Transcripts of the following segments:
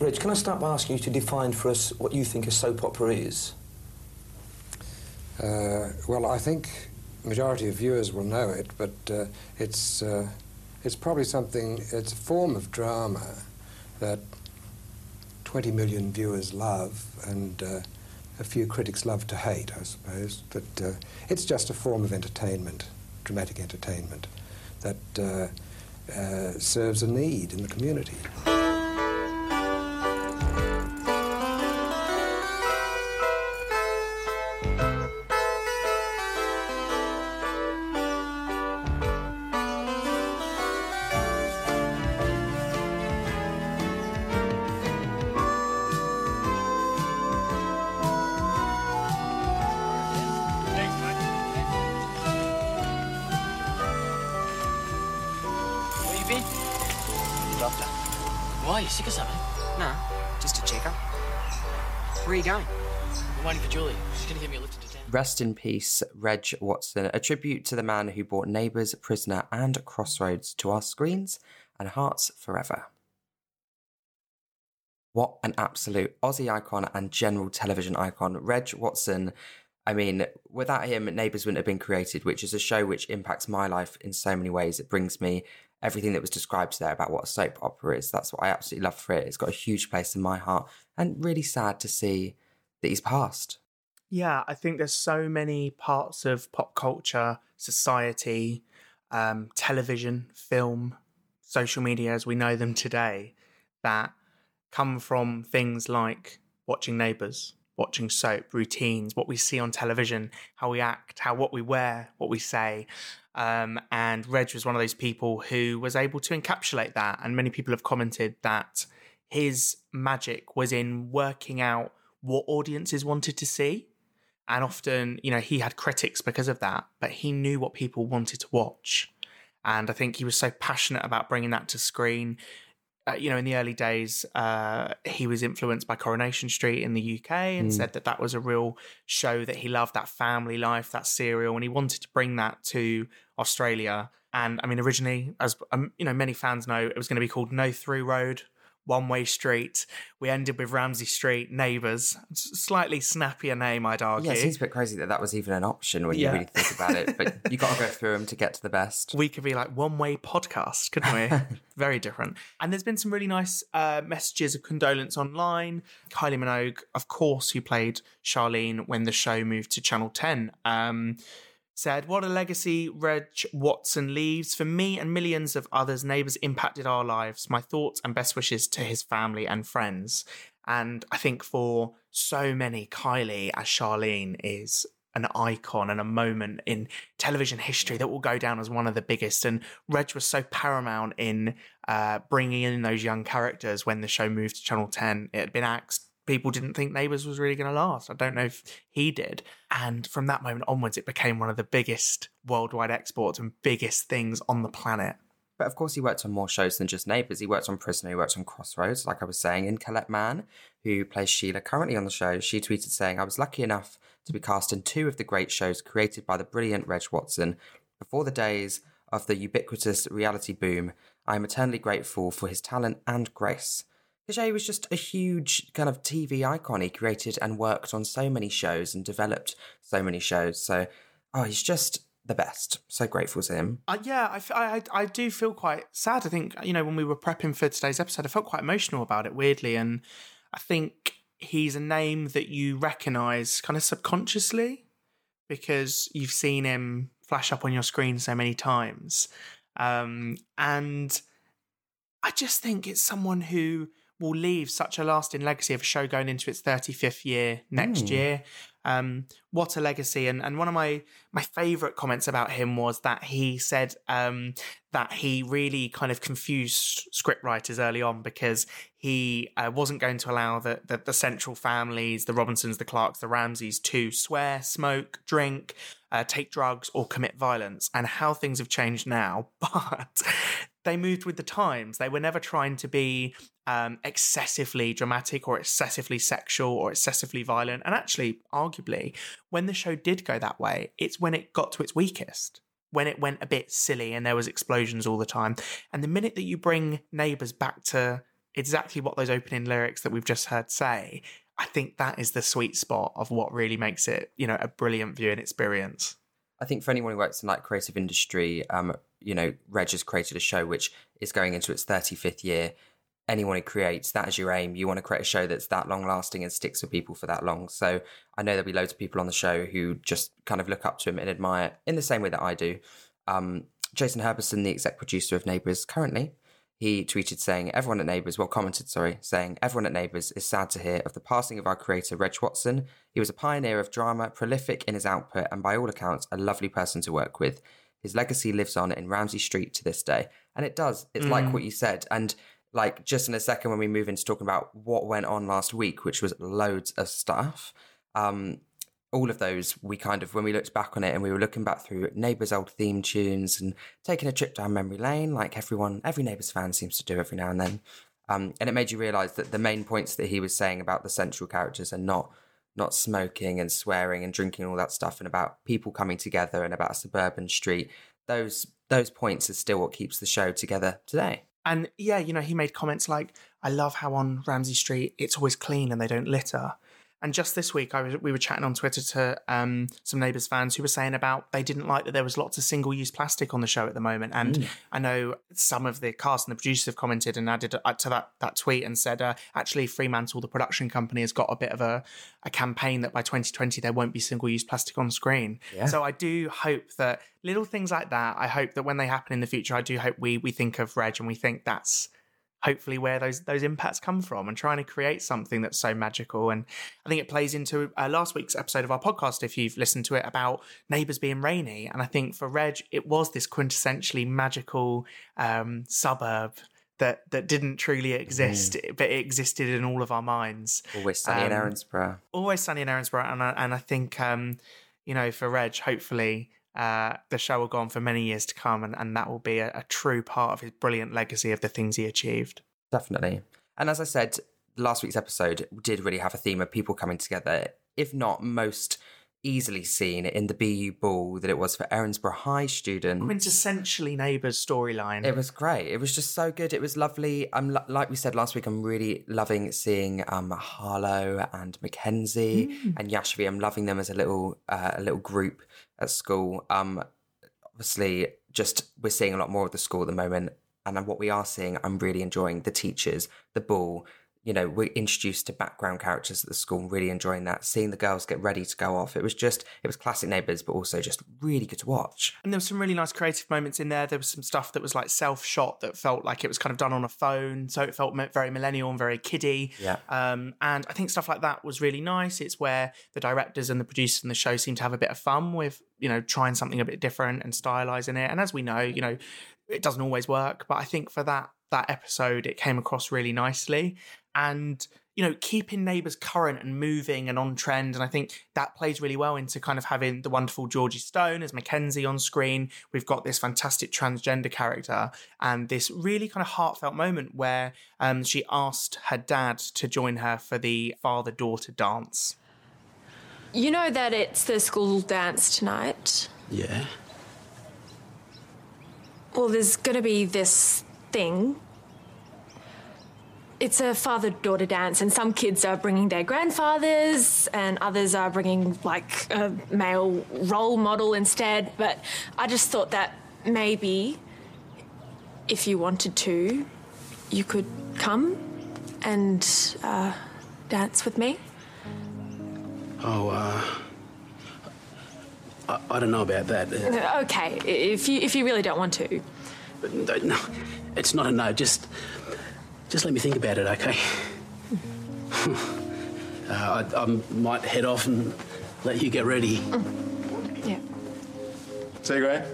Reg, can I start by asking you to define for us what you think a soap opera is? Well, I think the majority of viewers will know it, but it's probably something, it's a form of drama that 20 million viewers love and a few critics love to hate, I suppose. But it's just a form of entertainment, dramatic entertainment, that serves a need in the community. Rest in peace, Reg Watson, a tribute to the man who brought Neighbours, Prisoner and Crossroads to our screens and hearts forever. What an absolute Aussie icon and general television icon, Reg Watson. I mean, without him, Neighbours wouldn't have been created, which is a show which impacts my life in so many ways. It brings me everything that was described there about what a soap opera is. That's what I absolutely love for it. It's got a huge place in my heart and really sad to see that he's passed. Yeah, I think there's so many parts of pop culture, society, television, film, social media as we know them today that come from things like watching Neighbours, watching soap, routines, what we see on television, how we act, what we wear, what we say. And Reg was one of those people who was able to encapsulate that. And many people have commented that his magic was in working out what audiences wanted to see. And often, you know, he had critics because of that, but he knew what people wanted to watch. And I think he was so passionate about bringing that to screen. You know, in the early days, he was influenced by Coronation Street in the UK and said that that was a real show that he loved, that family life, that serial, and he wanted to bring that to Australia. And I mean, originally, as you know, many fans know, it was going to be called No Through Road, One-Way Street. We ended with Ramsay Street, Neighbours. Slightly snappier name, I'd argue. Yeah, it seems a bit crazy that that was even an option when you really think about it, but you got to go through them to get to the best. We could be like One-Way Podcast, couldn't we? Very different. And there's been some really nice messages of condolence online. Kylie Minogue, of course, who played Charlene when the show moved to Channel 10, said, "What a legacy Reg Watson leaves. For me and millions of others, Neighbours impacted our lives. My thoughts and best wishes to his family and friends." And I think for so many, Kylie as Charlene is an icon and a moment in television history that will go down as one of the biggest. And Reg was so paramount in bringing in those young characters when the show moved to Channel 10. It had been axed. People didn't think Neighbours was really going to last. I don't know if he did. And from that moment onwards, it became one of the biggest worldwide exports and biggest things on the planet. But of course, he worked on more shows than just Neighbours. He worked on Prisoner, he worked on Crossroads, like I was saying, and Colette Mann, who plays Sheila currently on the show, she tweeted saying, "I was lucky enough to be cast in two of the great shows created by the brilliant Reg Watson. Before the days of the ubiquitous reality boom, I am eternally grateful for his talent and grace." He was just a huge kind of TV icon. He created and worked on so many shows and developed so many shows. So, he's just the best. So grateful to him. I do feel quite sad. I think, you know, when we were prepping for today's episode, I felt quite emotional about it, weirdly. And I think he's a name that you recognise kind of subconsciously because you've seen him flash up on your screen so many times. And I just think it's someone who will leave such a lasting legacy of a show going into its 35th year next year. What a legacy. And one of my favourite comments about him was that he said that he really kind of confused script writers early on because he wasn't going to allow the central families, the Robinsons, the Clarks, the Ramsays, to swear, smoke, drink, take drugs or commit violence. And how things have changed now. But they moved with the times. They were never trying to be excessively dramatic or excessively sexual or excessively violent. And actually, arguably, when the show did go that way, it's when it got to its weakest, when it went a bit silly and there was explosions all the time. And the minute that you bring Neighbours back to exactly what those opening lyrics that we've just heard say, I think that is the sweet spot of what really makes it, you know, a brilliant viewing experience. I think for anyone who works in like creative industry, you know, Reg has created a show which is going into its 35th year. Anyone who creates, that is your aim. You want to create a show that's that long lasting and sticks with people for that long. So I know there'll be loads of people on the show who just kind of look up to him and admire it in the same way that I do. Jason Herberson, the exec producer of Neighbours currently, he tweeted saying, commented, everyone at Neighbours is sad to hear of the passing of our creator, Reg Watson. He was a pioneer of drama, prolific in his output, and by all accounts, a lovely person to work with. His legacy lives on in Ramsay Street to this day. And it does. It's like what you said. And like just in a second when we move into talking about what went on last week, which was loads of stuff, all of those, we kind of, when we looked back on it and we were looking back through Neighbours' old theme tunes and taking a trip down memory lane, like every Neighbours fan seems to do every now and then. And it made you realise that the main points that he was saying about the central characters and not smoking and swearing and drinking and all that stuff, and about people coming together and about a suburban street, those points are still what keeps the show together today. And yeah, you know, he made comments like, I love how on Ramsay Street, it's always clean and they don't litter. And just this week, we were chatting on Twitter to some Neighbours fans who were saying about they didn't like that there was lots of single-use plastic on the show at the moment. And I know some of the cast and the producers have commented and added to that tweet and said, actually, Fremantle, the production company, has got a bit of a campaign that by 2020 there won't be single-use plastic on screen. Yeah. So I do hope that little things like that, I hope that when they happen in the future, I do hope we think of Reg and we think that's hopefully where those impacts come from, and trying to create something that's so magical. And I think it plays into last week's episode of our podcast, if you've listened to it, about Neighbours being rainy. And I think for Reg, it was this quintessentially magical suburb that didn't truly exist, but it existed in all of our minds. Always sunny in Erinsborough. Always sunny in Erinsborough. And I think, you know, for Reg, hopefully the show will go on for many years to come, and that will be a true part of his brilliant legacy of the things he achieved. Definitely. And as I said, last week's episode did really have a theme of people coming together, if not most easily seen in the BU ball that it was for Erinsborough High students. Quintessentially Neighbours storyline. It was great. It was just so good. It was lovely. Like we said last week, I'm really loving seeing Harlow and Mackenzie and Yashvi. I'm loving them as a little group at school. Obviously, just we're seeing a lot more of the school at the moment, and what we are seeing, I'm really enjoying the teachers, the ball. You know, we're introduced to background characters at the school, really enjoying that, seeing the girls get ready to go off. It was classic Neighbours, but also just really good to watch. And there was some really nice creative moments in there. There was some stuff that was like self-shot that felt like it was kind of done on a phone. So it felt very millennial and very kiddie. Yeah. And I think stuff like that was really nice. It's where the directors and the producers and the show seem to have a bit of fun with, you know, trying something a bit different and stylising it. And as we know, you know, it doesn't always work. But I think for that episode, it came across really nicely. And, you know, keeping Neighbours current and moving and on trend. And I think that plays really well into kind of having the wonderful Georgie Stone as Mackenzie on screen. We've got this fantastic transgender character and this really kind of heartfelt moment where she asked her dad to join her for the father-daughter dance. You know that it's the school dance tonight? Yeah. Well, there's going to be this thing. It's a father-daughter dance, and some kids are bringing their grandfathers and others are bringing, like, a male role model instead. But I just thought that maybe if you wanted to, you could come and dance with me. Oh, I don't know about that. Okay, if you really don't want to. No, it's not a no, Just let me think about it, okay? I might head off and let you get ready. Yeah. See you, Gray.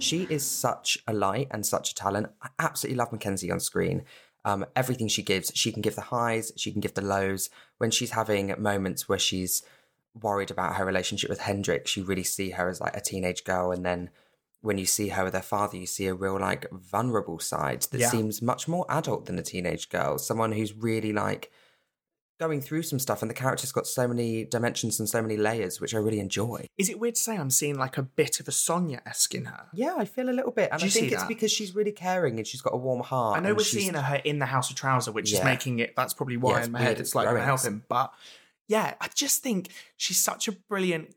She is such a light and such a talent. I absolutely love Mackenzie on screen. Everything she gives, she can give the highs, she can give the lows. When she's having moments where she's worried about her relationship with Hendrix, you really see her as like a teenage girl, and then when you see her with her father, you see a real, like, vulnerable side that seems much more adult than a teenage girl. Someone who's really, like, going through some stuff, and the character's got so many dimensions and so many layers, which I really enjoy. Is it weird to say I'm seeing like a bit of a Sonya-esque in her? Yeah, I feel a little bit. And I think it's because she's really caring and she's got a warm heart. I know we're seeing her in the House of Trouser, which is making it, that's probably why in my head it's like, I'm helping. But yeah, I just think she's such a brilliant...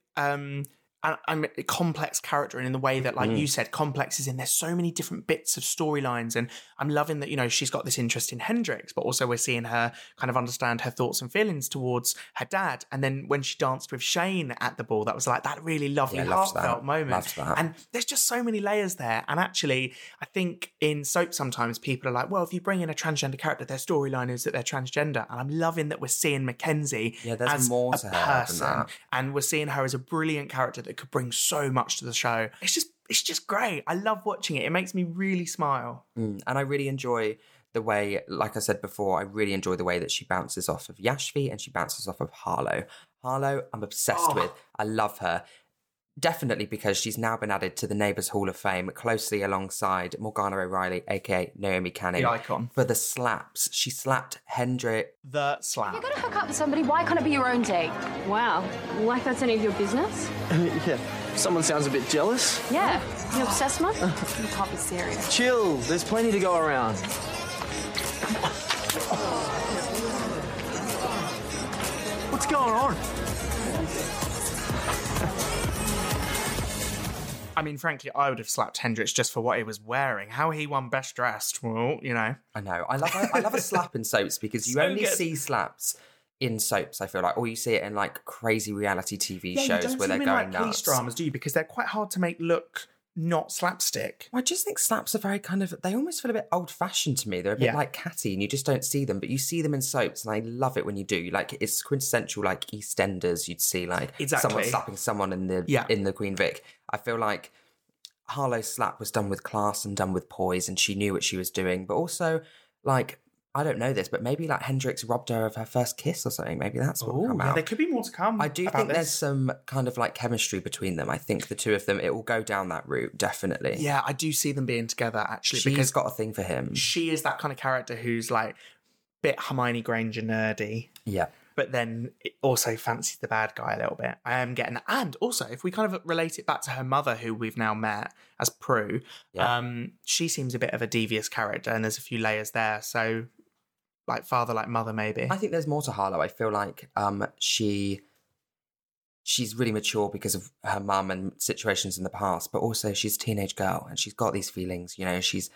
I'm a complex character, and in the way that, like you said, complex is in there's so many different bits of storylines, and I'm loving that, you know, she's got this interest in Hendrix, but also we're seeing her kind of understand her thoughts and feelings towards her dad. And then when she danced with Shane at the ball, that was like that really lovely heartfelt moment. And there's just so many layers there. And actually, I think in soap sometimes people are like, well, if you bring in a transgender character, their storyline is that they're transgender. And I'm loving that we're seeing Mackenzie as more to a person, and we're seeing her as a brilliant character that could bring so much to the show. It's just great. I love watching it. It makes me really smile. And I really enjoy the way, like I said before, I really enjoy the way that she bounces off of Yashvi and she bounces off of Harlow. Harlow, I'm obsessed with. I love her. Definitely because she's now been added to the Neighbours Hall of Fame closely alongside Morgana O'Reilly, aka Naomi Canning. The icon. For the slaps. She slapped Hendrix. The slap. If you're going to hook up with somebody, why can't it be your own date? Wow. Like that's any of your business? Yeah. Someone sounds a bit jealous. Yeah. You obsessed, man? You can't be serious. Chill. There's plenty to go around. What's going on? I mean, frankly, I would have slapped Hendrix just for what he was wearing. How he won Best Dressed, well, you know. I know. I love a slap in soaps because you only see slaps in soaps, I feel like. Or you see it in, like, crazy reality TV shows where they're going nuts. Yeah, you don't see them in, like, police dramas, do you? Because they're quite hard to make look not slapstick. Well, I just think slaps are very kind of... They almost feel a bit old-fashioned to me. They're a bit like catty and you just don't see them. But you see them in soaps and I love it when you do. Like, it's quintessential, like, EastEnders. You'd see, like, someone slapping someone in the Queen Vic. I feel like Harlow's slap was done with class and done with poise, and she knew what she was doing. But also, like, I don't know this, but maybe like Hendrix robbed her of her first kiss or something. Maybe that's what will come out. There could be more to come. I do think there's some kind of like chemistry between them. I think the two of them, it will go down that route, definitely. Yeah, I do see them being together, actually. She's got a thing for him. She is that kind of character who's like a bit Hermione Granger nerdy. Yeah. But then it also fancies the bad guy a little bit. I am getting that. And also, if we kind of relate it back to her mother, who we've now met as Prue, she seems a bit of a devious character, and there's a few layers there. So, like father, like mother, maybe. I think there's more to Harlow. I feel like she's really mature because of her mum and situations in the past, but also she's a teenage girl and she's got these feelings. You know, she's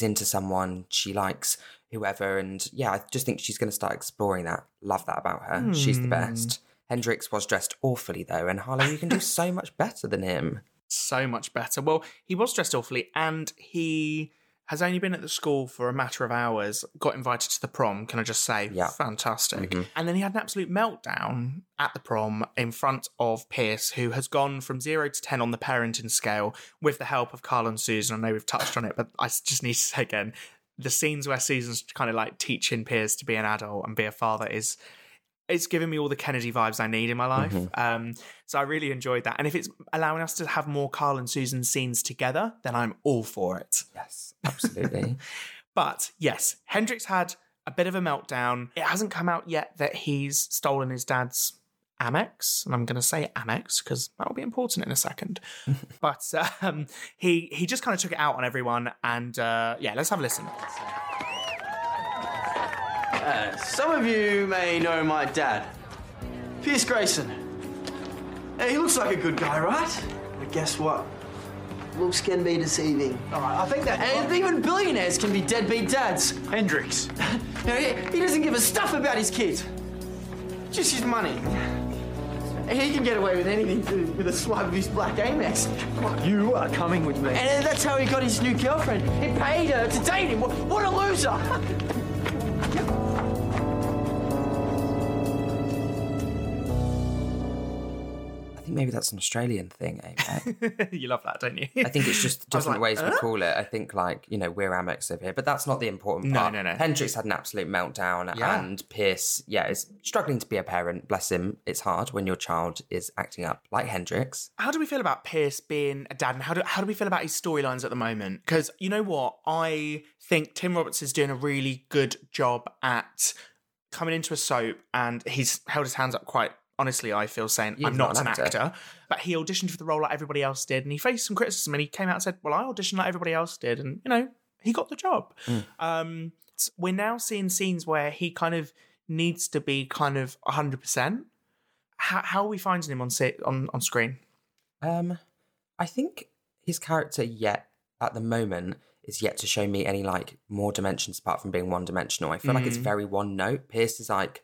into someone, she likes whoever, and yeah, I just think she's going to start exploring that. Love that about her. She's the best. Hendrix was dressed awfully, though, and Harlow, you can do so much better than him. So much better. Well, he was dressed awfully, and he has only been at the school for a matter of hours, got invited to the prom, can I just say? Yeah. Fantastic. Mm-hmm. And then he had an absolute meltdown at the prom in front of Pierce, who has gone from 0 to 10 on the parenting scale with the help of Carl and Susan. I know we've touched on it, but I just need to say again, the scenes where Susan's kind of like teaching Pierce to be an adult and be a father is... It's given me all the Kennedy vibes I need in my life. Mm-hmm. So I really enjoyed that. And if it's allowing us to have more Carl and Susan scenes together, then I'm all for it. Yes, absolutely. But yes, Hendrix had a bit of a meltdown. It hasn't come out yet that he's stolen his dad's Amex. And I'm going to say Amex because that'll be important in a second. But he just kind of took it out on everyone. And let's have a listen. Some of you may know my dad, Pierce Grayson. Hey, he looks like a good guy, right? But guess what? Looks can be deceiving. All right, I think that... And even billionaires can be deadbeat dads. Hendrix. No, he doesn't give a stuff about his kids. Just his money. He can get away with anything with a swipe of his black Amex. You are coming with me. And that's how he got his new girlfriend. He paid her to date him. What a loser! Maybe that's an Australian thing, Amy. You love that, don't you? I think it's just different ways we call it. I think, like, you know, we're Amex over here, but that's not the important part. No. Hendrix had an absolute meltdown, and Pierce, is struggling to be a parent. Bless him. It's hard when your child is acting up like Hendrix. How do we feel about Pierce being a dad, and how do we feel about his storylines at the moment? Because, you know what? I think Tim Roberts is doing a really good job at coming into a soap, and he's held his hands up quite honestly, I feel, saying, I'm not an actor. But he auditioned for the role like everybody else did, and he faced some criticism, and he came out and said, well, I auditioned like everybody else did, and, you know, he got the job. Mm. So we're now seeing scenes where he kind of needs to be kind of 100%. How are we finding him on screen? I think his character yet at the moment is yet to show me any like more dimensions apart from being one dimensional. I feel like it's very one note. Pierce is like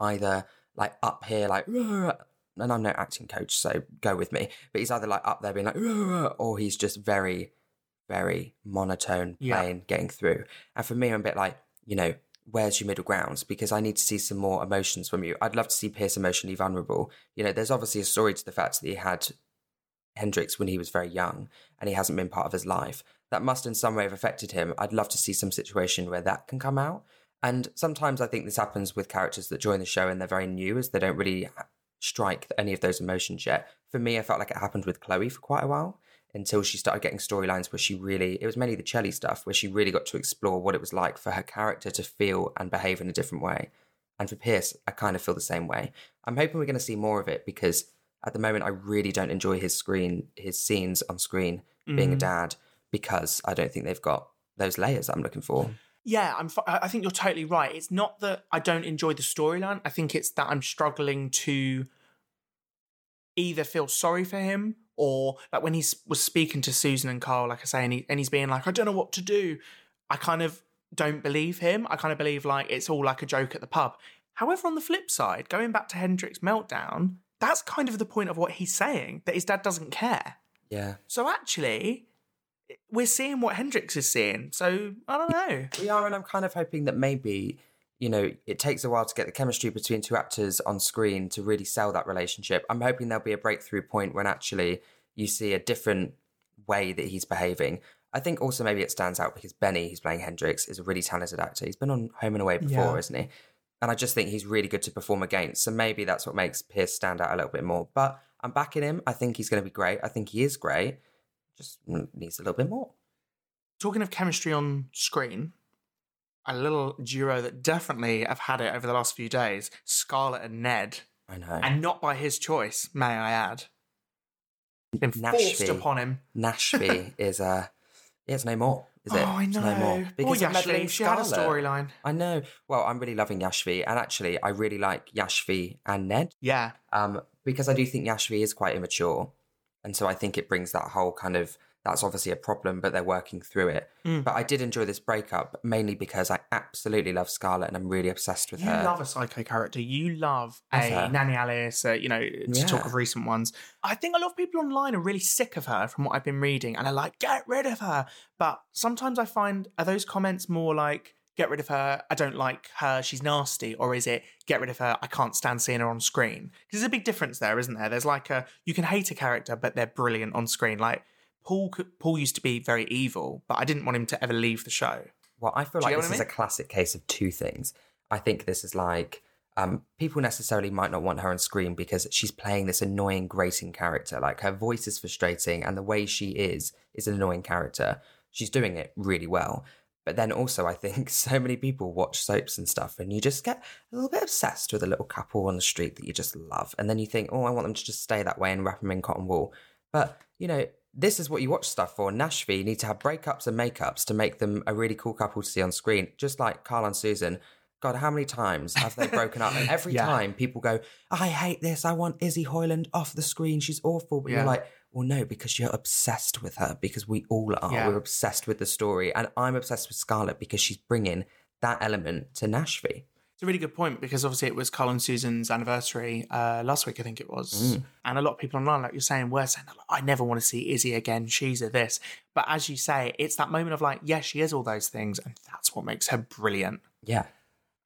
either like up here, like, and I'm no acting coach, so go with me. But he's either like up there being like, or he's just very, very monotone, plain, getting through. And for me, I'm a bit like, you know, where's your middle grounds? Because I need to see some more emotions from you. I'd love to see Pierce emotionally vulnerable. You know, there's obviously a story to the fact that he had Hendrix when he was very young and he hasn't been part of his life. That must in some way have affected him. I'd love to see some situation where that can come out. And sometimes I think this happens with characters that join the show and they're very new, as they don't really strike any of those emotions yet. For me, I felt like it happened with Chloe for quite a while, until she started getting storylines where she really, it was mainly the Chelly stuff, where she really got to explore what it was like for her character to feel and behave in a different way. And for Pierce, I kind of feel the same way. I'm hoping we're going to see more of it, because at the moment, I really don't enjoy his scenes on screen being a dad, because I don't think they've got those layers that I'm looking for. Yeah, I think you're totally right. It's not that I don't enjoy the storyline. I think it's that I'm struggling to either feel sorry for him, or like when he was speaking to Susan and Carl, like I say, and he's being like, I don't know what to do. I kind of don't believe him. I kind of believe like it's all like a joke at the pub. However, on the flip side, going back to Hendrix's meltdown, that's kind of the point of what he's saying, that his dad doesn't care. Yeah. So actually, we're seeing what Hendrix is seeing. So I don't know. We are, and I'm kind of hoping that maybe, you know, it takes a while to get the chemistry between two actors on screen to really sell that relationship. I'm hoping there'll be a breakthrough point when actually you see a different way that he's behaving. I think also maybe it stands out because Benny, who's playing Hendrix, is a really talented actor. He's been on Home and Away before, isn't he? And I just think he's really good to perform against. So maybe that's what makes Pierce stand out a little bit more. But I'm backing him. I think he's going to be great. I think he is great. Just needs a little bit more. Talking of chemistry on screen, a little duo that definitely have had it over the last few days, Scarlet and Ned. I know. And not by his choice, may I add. Been forced upon him. Nashvi is it's no more. Is it? Oh, I know. No more. Because Yashvi, she had a storyline. I know. Well, I'm really loving Yashvi, and actually, I really like Yashvi and Ned. Yeah. Because I do think Yashvi is quite immature, and so I think it brings that whole kind of, that's obviously a problem, but they're working through it. Mm. But I did enjoy this breakup, mainly because I absolutely love Scarlet, and I'm really obsessed with her. You love a psycho character. You love a Nanny Alice, to talk of recent ones. I think a lot of people online are really sick of her from what I've been reading, and are like, get rid of her. But sometimes I find, are those comments more like, get rid of her, I don't like her, she's nasty? Or is it, get rid of her, I can't stand seeing her on screen? Because there's a big difference there, isn't there? There's like you can hate a character, but they're brilliant on screen. Like, Paul used to be very evil, but I didn't want him to ever leave the show. Well, I feel like this is a classic case of two things. I think this is like, people necessarily might not want her on screen because she's playing this annoying, grating character. Like, her voice is frustrating, and the way she is an annoying character. She's doing it really well. But then also, I think so many people watch soaps and stuff, and you just get a little bit obsessed with a little couple on the street that you just love. And then you think, oh, I want them to just stay that way and wrap them in cotton wool. But, you know, this is what you watch stuff for. Nashvi need to have breakups and makeups to make them a really cool couple to see on screen, just like Carl and Susan. God, how many times have they broken up? And every time people go, I hate this. I want Izzy Hoyland off the screen. She's awful. But you're like, well, no, because you're obsessed with her, because we all are. Yeah. We're obsessed with the story. And I'm obsessed with Scarlett because she's bringing that element to Nashvi. It's a really good point, because obviously it was Carl and Susan's anniversary last week, I think it was. Mm. And a lot of people online, like you're saying, were saying, I never want to see Izzy again, she's a this. But as you say, it's that moment of like, yeah, she is all those things, and that's what makes her brilliant. Yeah.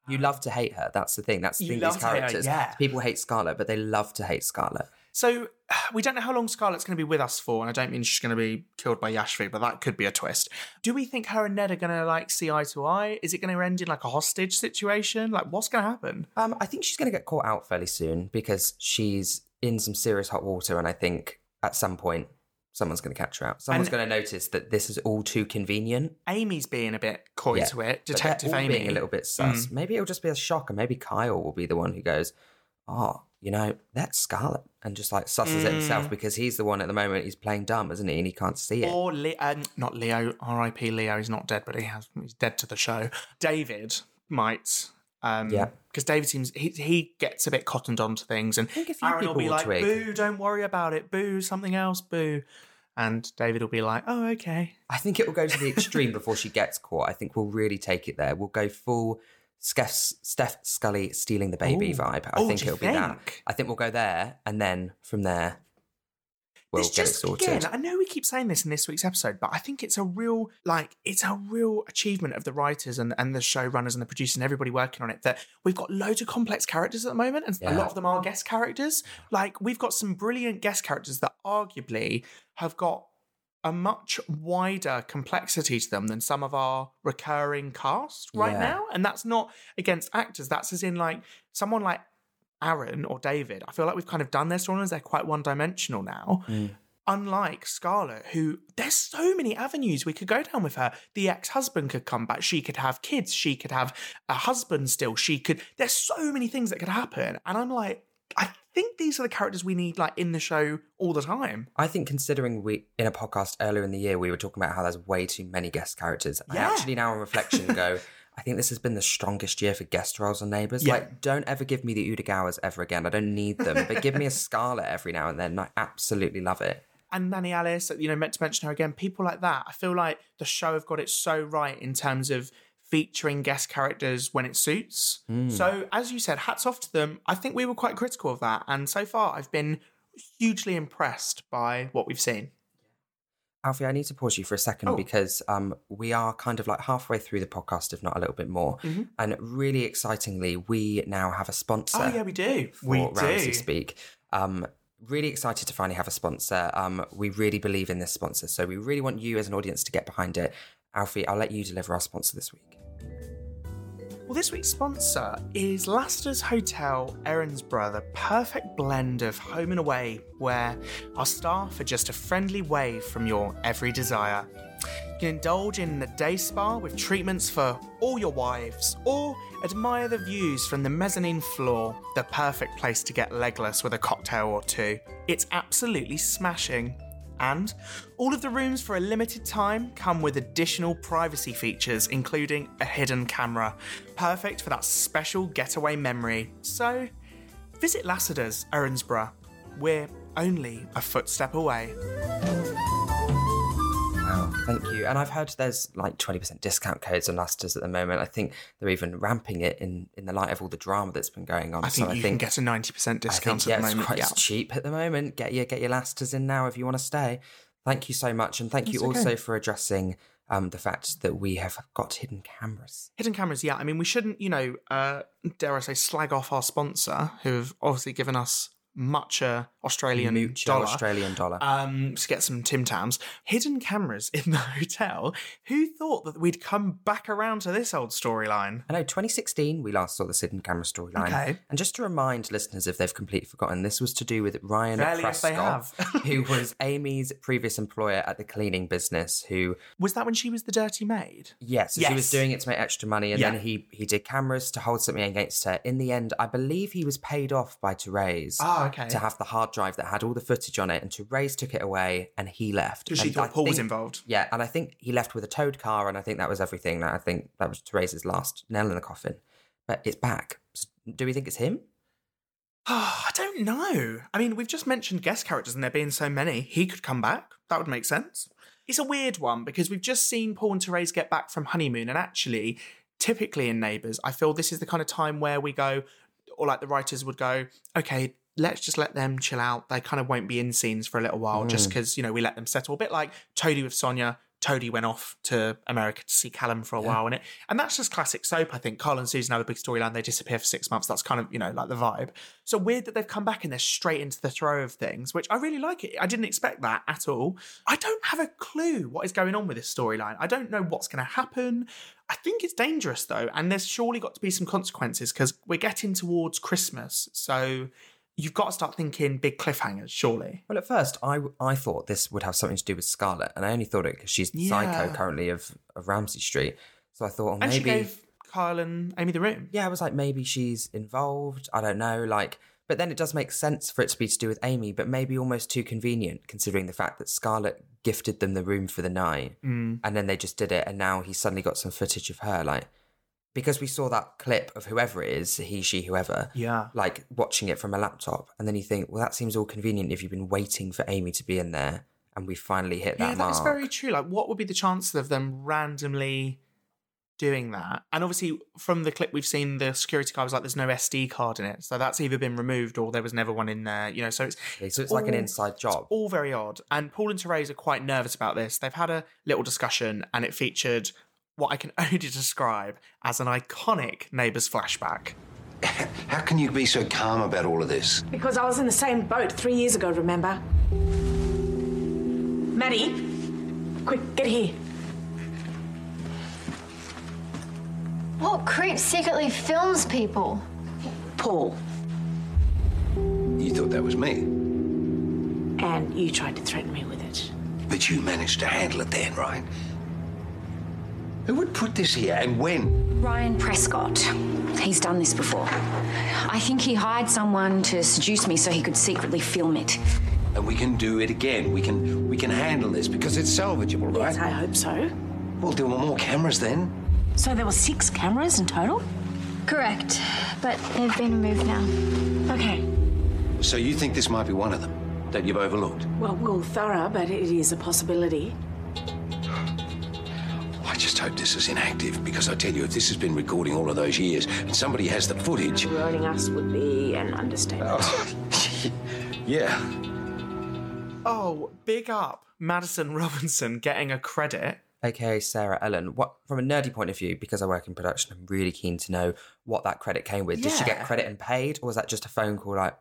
You love to hate her, that's the thing. That's the thing, these characters. People hate Scarlett, but they love to hate Scarlett. So we don't know how long Scarlett's going to be with us for, and I don't mean she's going to be killed by Yashvi, but that could be a twist. Do we think her and Ned are going to like see eye to eye? Is it going to end in like a hostage situation? Like, what's going to happen? I think she's going to get caught out fairly soon, because she's in some serious hot water, and I think at some point someone's going to catch her out. Someone's going to notice that this is all too convenient. Amy's being a bit coy to it. Detective Amy being a little bit sus. Maybe it'll just be a shock, and maybe Kyle will be the one who goes, oh, you know, that's Scarlet, and just like susses it himself, because he's the one at the moment, he's playing dumb, isn't he? And he can't see it. Or not Leo, R.I.P. Leo, he's not dead, but he's dead to the show. David might... because David seems he gets a bit cottoned on to things, and Aaron will be like, "Boo, don't worry about it. Boo, something else. Boo," and David will be like, "Oh, okay." I think it will go to the extreme before she gets caught. I think we'll really take it there. We'll go full Steph Scully stealing the baby vibe. I think it'll be that. I think we'll go there, and then from there, we'll get it sorted. Again, I know we keep saying this in this week's episode, but I think it's a real, achievement of the writers and the showrunners and the producers and everybody working on it, that we've got loads of complex characters at the moment, and a lot of them are guest characters. Like, we've got some brilliant guest characters that arguably have got a much wider complexity to them than some of our recurring cast right now. And that's not against actors. That's as in, like, someone like Aaron or David, I feel like we've kind of done their storylines. They're quite one-dimensional now. Unlike Scarlet, who there's so many avenues we could go down with her. The ex-husband could come back. She could have kids. She could have a husband still. There's so many things that could happen. And I'm like, I think these are the characters we need, like, in the show all the time. I think, considering we, in a podcast earlier in the year, we were talking about how there's way too many guest characters. Yeah. I actually now on reflection go... I think this has been the strongest year for guest roles on Neighbours. Yeah. Like, don't ever give me the Udagawas ever again. I don't need them. But give me a Scarlet every now and then. I absolutely love it. And Nanny Alice, you know, meant to mention her again. People like that. I feel like the show have got it so right in terms of featuring guest characters when it suits. So, as you said, hats off to them. I think we were quite critical of that. And so far, I've been hugely impressed by what we've seen. Alfie, I need to pause you for a second because we are kind of like halfway through the podcast, if not a little bit more. And really excitingly, we now have a sponsor. Oh, yeah, we do. Ramsay Speak. Really excited to finally have a sponsor. We really believe in this sponsor. So we really want you as an audience to get behind it. Alfie, I'll let you deliver our sponsor this week. Well, this week's sponsor is Lassiter's Hotel, Erinsborough, the perfect blend of home and away, where our staff are just a friendly wave from your every desire. You can indulge in the day spa with treatments for all your wives, or admire the views from the mezzanine floor, the perfect place to get legless with a cocktail or two. It's absolutely smashing. And all of the rooms for a limited time come with additional privacy features, including a hidden camera, perfect for that special getaway memory. So visit Lassiter's, Erinsborough. We're only a footstep away. Wow, thank you. And I've heard there's like 20% discount codes on Lassiter's at the moment. I think they're even ramping it in the light of all the drama that's been going on. I think you can get a 90% discount at the moment. It's quite cheap at the moment. Get your Lassiter's in now if you want to stay. Thank you so much. And thank you also for addressing the fact that we have got hidden cameras. Hidden cameras, yeah. I mean, we shouldn't, you know, dare I say, slag off our sponsor, who have obviously given us much Australian dollar to get some Tim Tams. Hidden cameras in the hotel. Who thought that we'd come back around to this old storyline? I know, 2016 we last saw this hidden camera storyline. Okay. And just to remind listeners, if they've completely forgotten, this was to do with Ryan Prescott, who was Amy's previous employer at the cleaning business. Who was that when she was the dirty maid? Yes, so she was doing it to make extra money, and then he did cameras to hold something against her. In the end, I believe he was paid off by Therese. To have the hard drive that had all the footage on it, and Therese took it away and he left. Because she thought Paul was involved. Yeah, and I think he left with a towed car, and I think that was everything. I think that was Therese's last nail in the coffin. But it's back. Do we think it's him? Oh, I don't know. I mean, we've just mentioned guest characters and there being so many. He could come back. That would make sense. It's a weird one because we've just seen Paul and Therese get back from honeymoon, and actually, typically in Neighbours, I feel this is the kind of time where we go, or like the writers would go, okay, let's just let them chill out. They kind of won't be in scenes for a little while just because, you know, we let them settle. A bit like Toadie with Sonia. Toadie went off to America to see Callum for a while. And that's just classic soap, I think. Carl and Susan have a big storyline. They disappear for 6 months. That's kind of, you know, like the vibe. So weird that they've come back and they're straight into the throw of things, which I really like it. I didn't expect that at all. I don't have a clue what is going on with this storyline. I don't know what's going to happen. I think it's dangerous, though. And there's surely got to be some consequences because we're getting towards Christmas. So... you've got to start thinking big cliffhangers, surely. Well, at first, I thought this would have something to do with Scarlet, and I only thought it because she's the psycho currently of Ramsay Street. So I thought, well, maybe... And she gave Carl and Amy the room. Yeah, I was like, maybe she's involved. I don't know, like... But then it does make sense for it to be to do with Amy, but maybe almost too convenient, considering the fact that Scarlet gifted them the room for the night, and then they just did it, and now he's suddenly got some footage of her, like... Because we saw that clip of whoever it is, he, she, whoever, like watching it from a laptop. And then you think, well, that seems all convenient if you've been waiting for Amy to be in there and we finally hit that mark. Yeah, that's very true. Like, what would be the chances of them randomly doing that? And obviously, from the clip we've seen, the security guard was like, there's no SD card in it. So that's either been removed or there was never one in there, you know, so it's all, like an inside job. It's all very odd. And Paul and Therese are quite nervous about this. They've had a little discussion and it featured... what I can only describe as an iconic Neighbours flashback. How can you be so calm about all of this? Because I was in the same boat 3 years ago, remember? Maddie, quick, get here. What creep secretly films people? Paul. You thought that was me? And you tried to threaten me with it. But you managed to handle it then, right? Who would put this here and when? Ryan Prescott. He's done this before. I think he hired someone to seduce me so he could secretly film it. And we can do it again. We can handle this because it's salvageable, right? Yes, I hope so. Well, there were more cameras then. So there were 6 cameras in total? Correct, but they've been removed now. Okay. So you think this might be one of them that you've overlooked? Well, we're thorough, but it is a possibility. I just hope this is inactive, because I tell you, if this has been recording all of those years and somebody has the footage... Ruining us would be an understatement. Oh. Yeah. Oh, big up Madison Robinson getting a credit. AKA Sarah Ellen. What, from a nerdy point of view, because I work in production, I'm really keen to know what that credit came with. Yeah. Did she get credit and paid, or was that just a phone call like,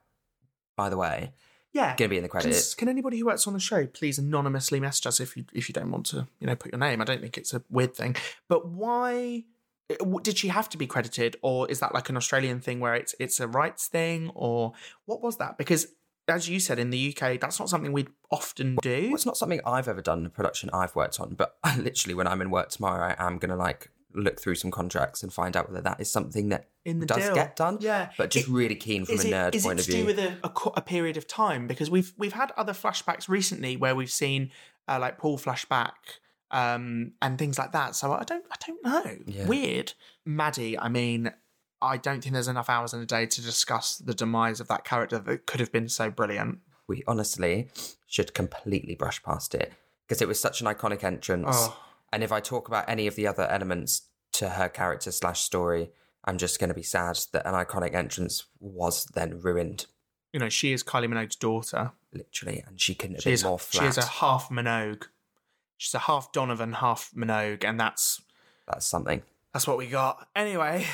by the way... Yeah, going to be in the credits. Can anybody who works on the show please anonymously message us if you don't want to, you know, put your name? I don't think it's a weird thing. But why did she have to be credited, or is that like an Australian thing where it's a rights thing, or what was that? Because as you said, in the UK, that's not something we'd often do. Well, it's not something I've ever done in a production I've worked on. But I literally, when I'm in work tomorrow, I am going to like look through some contracts and find out whether that is something that does deal. Get done. Yeah. But just really keen from a nerd point of view. Is it to do with a period of time? Because we've had other flashbacks recently where we've seen like Paul flashback and things like that. So I don't know. Yeah. Weird. Maddie, I mean, I don't think there's enough hours in a day to discuss the demise of that character that could have been so brilliant. We honestly should completely brush past it because it was such an iconic entrance. Oh. And if I talk about any of the other elements to her character / story, I'm just going to be sad that an iconic entrance was then ruined. You know, she is Kylie Minogue's daughter. Literally, and she couldn't have been more flat. She is a half Minogue. She's a half Donovan, half Minogue, and that's something. That's what we got. Anyway,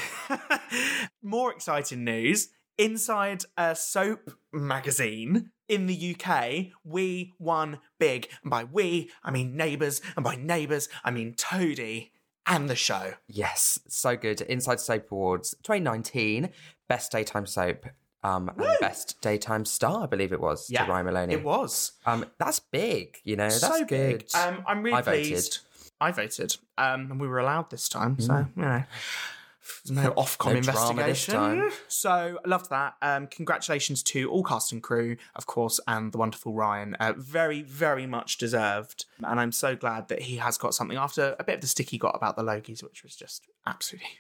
more exciting news. Inside a soap magazine in the UK, we won big. And by we, I mean Neighbours. And by Neighbours, I mean Toadie and the show. Yes, so good. Inside Soap Awards 2019, Best Daytime Soap and Best Daytime Star, I believe it was, to Ryan Maloney. It was. That's big, you know, that's so good. Big. I'm really pleased. I voted. And we were allowed this time, so, you know. No Ofcom investigation. So, loved that. Congratulations to all cast and crew, of course, and the wonderful Ryan. Very, very much deserved. And I'm so glad that he has got something after a bit of the stick he got about the Logies, which was just absolutely.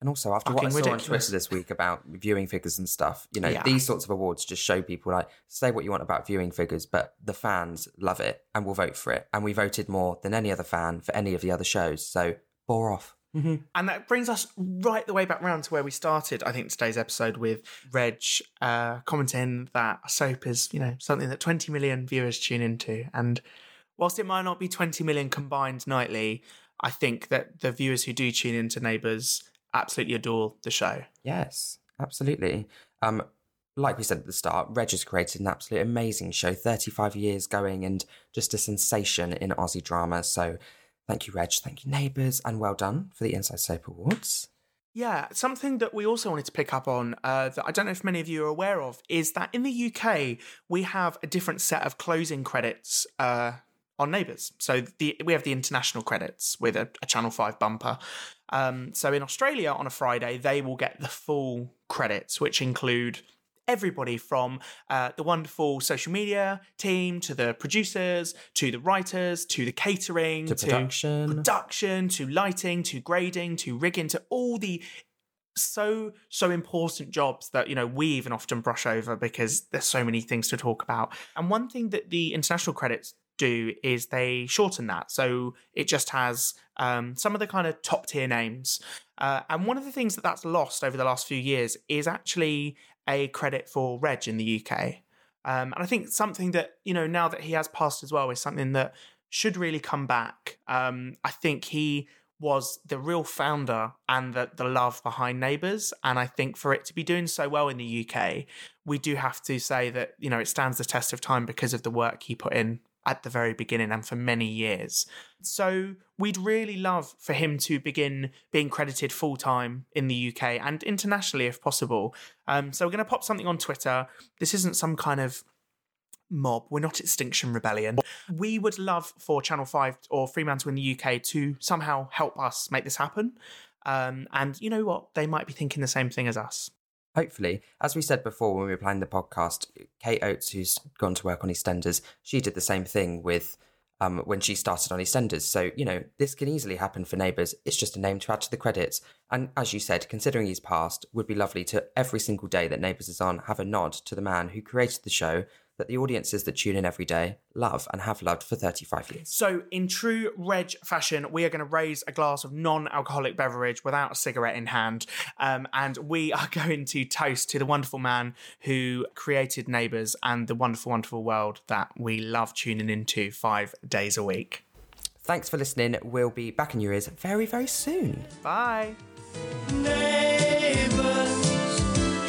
And also, after what I saw ridiculous on Twitter this week about viewing figures and stuff, you know, these sorts of awards just show people, like, say what you want about viewing figures, but the fans love it and will vote for it. And we voted more than any other fan for any of the other shows. So, bore off. Mm-hmm. And that brings us right the way back round to where we started, I think, today's episode with Reg commenting that a soap is, you know, something that 20 million viewers tune into. And whilst it might not be 20 million combined nightly, I think that the viewers who do tune into Neighbours absolutely adore the show. Yes, absolutely. Like we said at the start, Reg has created an absolute amazing show, 35 years going and just a sensation in Aussie drama. So... thank you, Reg. Thank you, Neighbours. And well done for the Inside Soap Awards. Yeah, something that we also wanted to pick up on that I don't know if many of you are aware of is that in the UK, we have a different set of closing credits on Neighbours. So we have the international credits with a Channel 5 bumper. So in Australia on a Friday, they will get the full credits, which include everybody from the wonderful social media team to the producers, to the writers, to the catering, to production, to lighting, to grading, to rigging, to all the so important jobs that, you know, we even often brush over because there's so many things to talk about. And one thing that the international credits do is they shorten that. So it just has some of the kind of top tier names. And one of the things that's lost over the last few years is actually a credit for Reg in the UK. And I think something that, you know, now that he has passed as well is something that should really come back. I think he was the real founder and the love behind Neighbours. And I think for it to be doing so well in the UK, we do have to say that, you know, it stands the test of time because of the work he put in at the very beginning and for many years. So we'd really love for him to begin being credited full-time in the UK and internationally if possible. So we're going to pop something on Twitter. This isn't some kind of mob. We're not Extinction Rebellion. We would love for Channel 5 or Fremantle in the UK to somehow help us make this happen. And you know what? They might be thinking the same thing as us. Hopefully, as we said before when we were planning the podcast, Kate Oates, who's gone to work on EastEnders, she did the same thing with when she started on EastEnders. So, you know, this can easily happen for Neighbours. It's just a name to add to the credits. And as you said, considering he's passed, would be lovely to every single day that Neighbours is on have a nod to the man who created the show that the audiences that tune in every day love and have loved for 35 years. So in true Reg fashion, we are going to raise a glass of non-alcoholic beverage without a cigarette in hand. And we are going to toast to the wonderful man who created Neighbours and the wonderful, wonderful world that we love tuning into 5 days a week. Thanks for listening. We'll be back in your ears very, very soon. Bye. Neighbours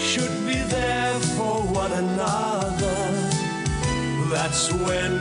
should be there for one another. That's when